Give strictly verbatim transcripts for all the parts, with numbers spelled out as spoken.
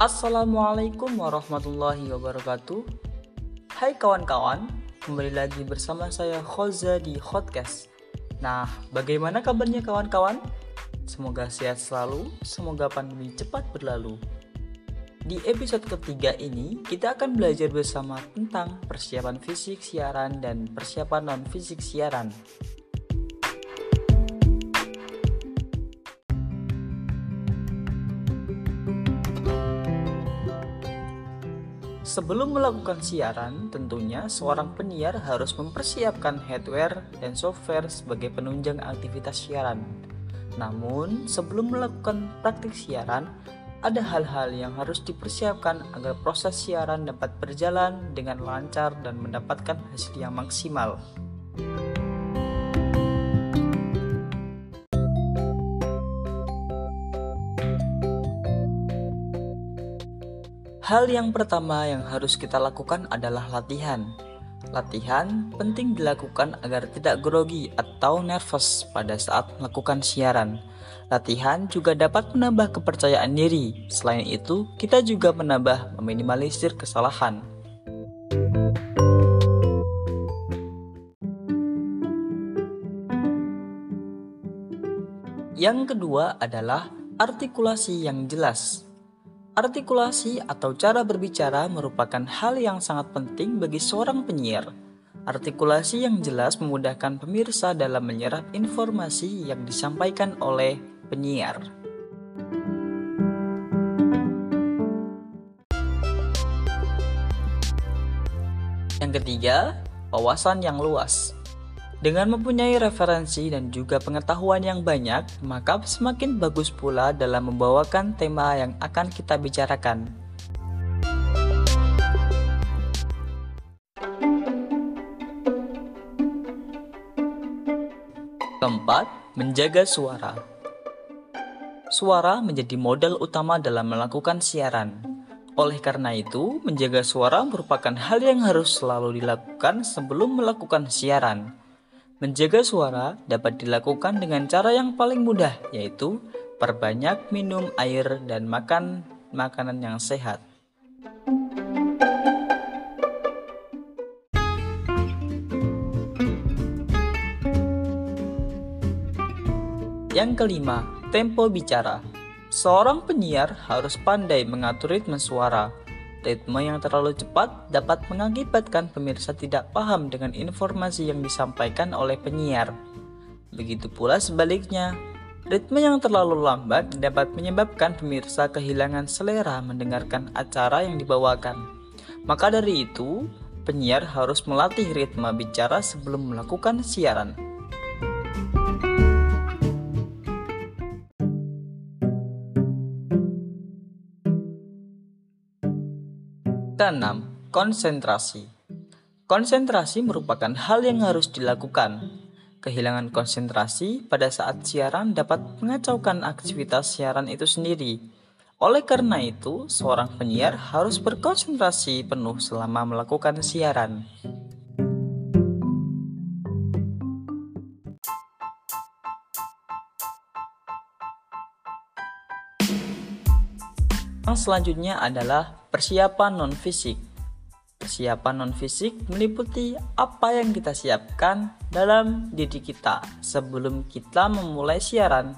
Assalamualaikum warahmatullahi wabarakatuh. Hai kawan-kawan, kembali lagi bersama saya Khoza di Hotcast. Nah, bagaimana kabarnya kawan-kawan? Semoga sehat selalu, semoga pandemi cepat berlalu. Di episode ketiga ini, kita akan belajar bersama tentang persiapan fisik siaran dan persiapan non-fisik siaran. Sebelum melakukan siaran, tentunya seorang penyiar harus mempersiapkan hardware dan software sebagai penunjang aktivitas siaran. Namun, sebelum melakukan praktik siaran, ada hal-hal yang harus dipersiapkan agar proses siaran dapat berjalan dengan lancar dan mendapatkan hasil yang maksimal. Hal yang pertama yang harus kita lakukan adalah latihan. Latihan penting dilakukan agar tidak grogi atau nervous pada saat melakukan siaran. Latihan juga dapat menambah kepercayaan diri. Selain itu, kita juga menambah meminimalisir kesalahan. Yang kedua adalah artikulasi yang jelas. Artikulasi atau cara berbicara merupakan hal yang sangat penting bagi seorang penyiar. Artikulasi yang jelas memudahkan pemirsa dalam menyerap informasi yang disampaikan oleh penyiar. Yang ketiga, wawasan yang luas. Dengan mempunyai referensi dan juga pengetahuan yang banyak, maka semakin bagus pula dalam membawakan tema yang akan kita bicarakan. Keempat, menjaga suara. Suara menjadi modal utama dalam melakukan siaran. Oleh karena itu, menjaga suara merupakan hal yang harus selalu dilakukan sebelum melakukan siaran. Menjaga suara dapat dilakukan dengan cara yang paling mudah, yaitu perbanyak minum air dan makan makanan yang sehat. Yang kelima, tempo bicara. Seorang penyiar harus pandai mengatur ritme suara. Ritme yang terlalu cepat dapat mengakibatkan pemirsa tidak paham dengan informasi yang disampaikan oleh penyiar. Begitu pula sebaliknya, ritme yang terlalu lambat dapat menyebabkan pemirsa kehilangan selera mendengarkan acara yang dibawakan. Maka dari itu, penyiar harus melatih ritme bicara sebelum melakukan siaran. Keenam, konsentrasi. Konsentrasi merupakan hal yang harus dilakukan. Kehilangan konsentrasi pada saat siaran dapat mengacaukan aktivitas siaran itu sendiri. Oleh karena itu, seorang penyiar harus berkonsentrasi penuh selama melakukan siaran. Yang selanjutnya adalah persiapan non-fisik. Persiapan non-fisik meliputi apa yang kita siapkan dalam diri kita sebelum kita memulai siaran.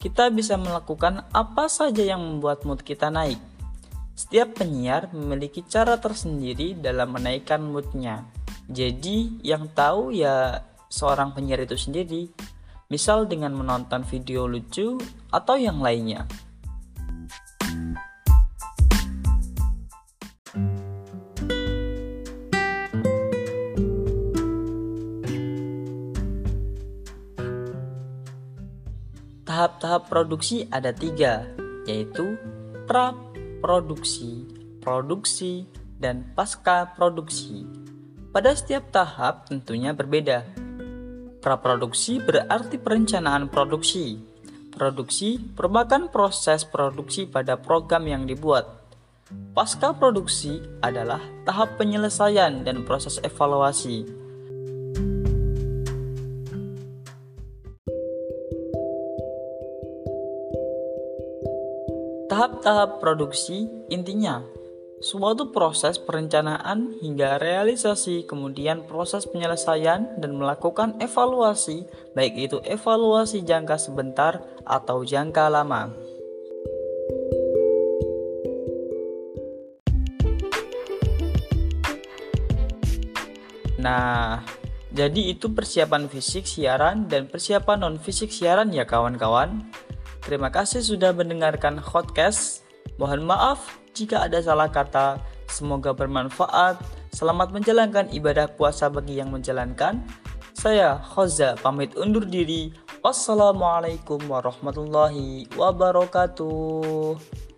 Kita bisa melakukan apa saja yang membuat mood kita naik. Setiap penyiar memiliki cara tersendiri dalam menaikkan moodnya. Jadi yang tahu ya seorang penyiar itu sendiri, misal dengan menonton video lucu atau yang lainnya. Tahap-tahap produksi ada tiga, yaitu pra-produksi, produksi, dan pasca-produksi. Pada setiap tahap tentunya berbeda. Pra-produksi berarti perencanaan produksi. Produksi merupakan proses produksi pada program yang dibuat. Pasca-produksi adalah tahap penyelesaian dan proses evaluasi. Tahap-tahap produksi intinya, suatu proses perencanaan hingga realisasi, kemudian proses penyelesaian dan melakukan evaluasi, baik itu evaluasi jangka sebentar atau jangka lama. Nah, jadi itu persiapan fisik siaran dan persiapan non-fisik siaran ya kawan-kawan. Terima kasih sudah mendengarkan Hotcast. Mohon maaf jika ada salah kata. Semoga bermanfaat. Selamat menjalankan ibadah puasa bagi yang menjalankan. Saya Khoza pamit undur diri. Wassalamualaikum warahmatullahi wabarakatuh.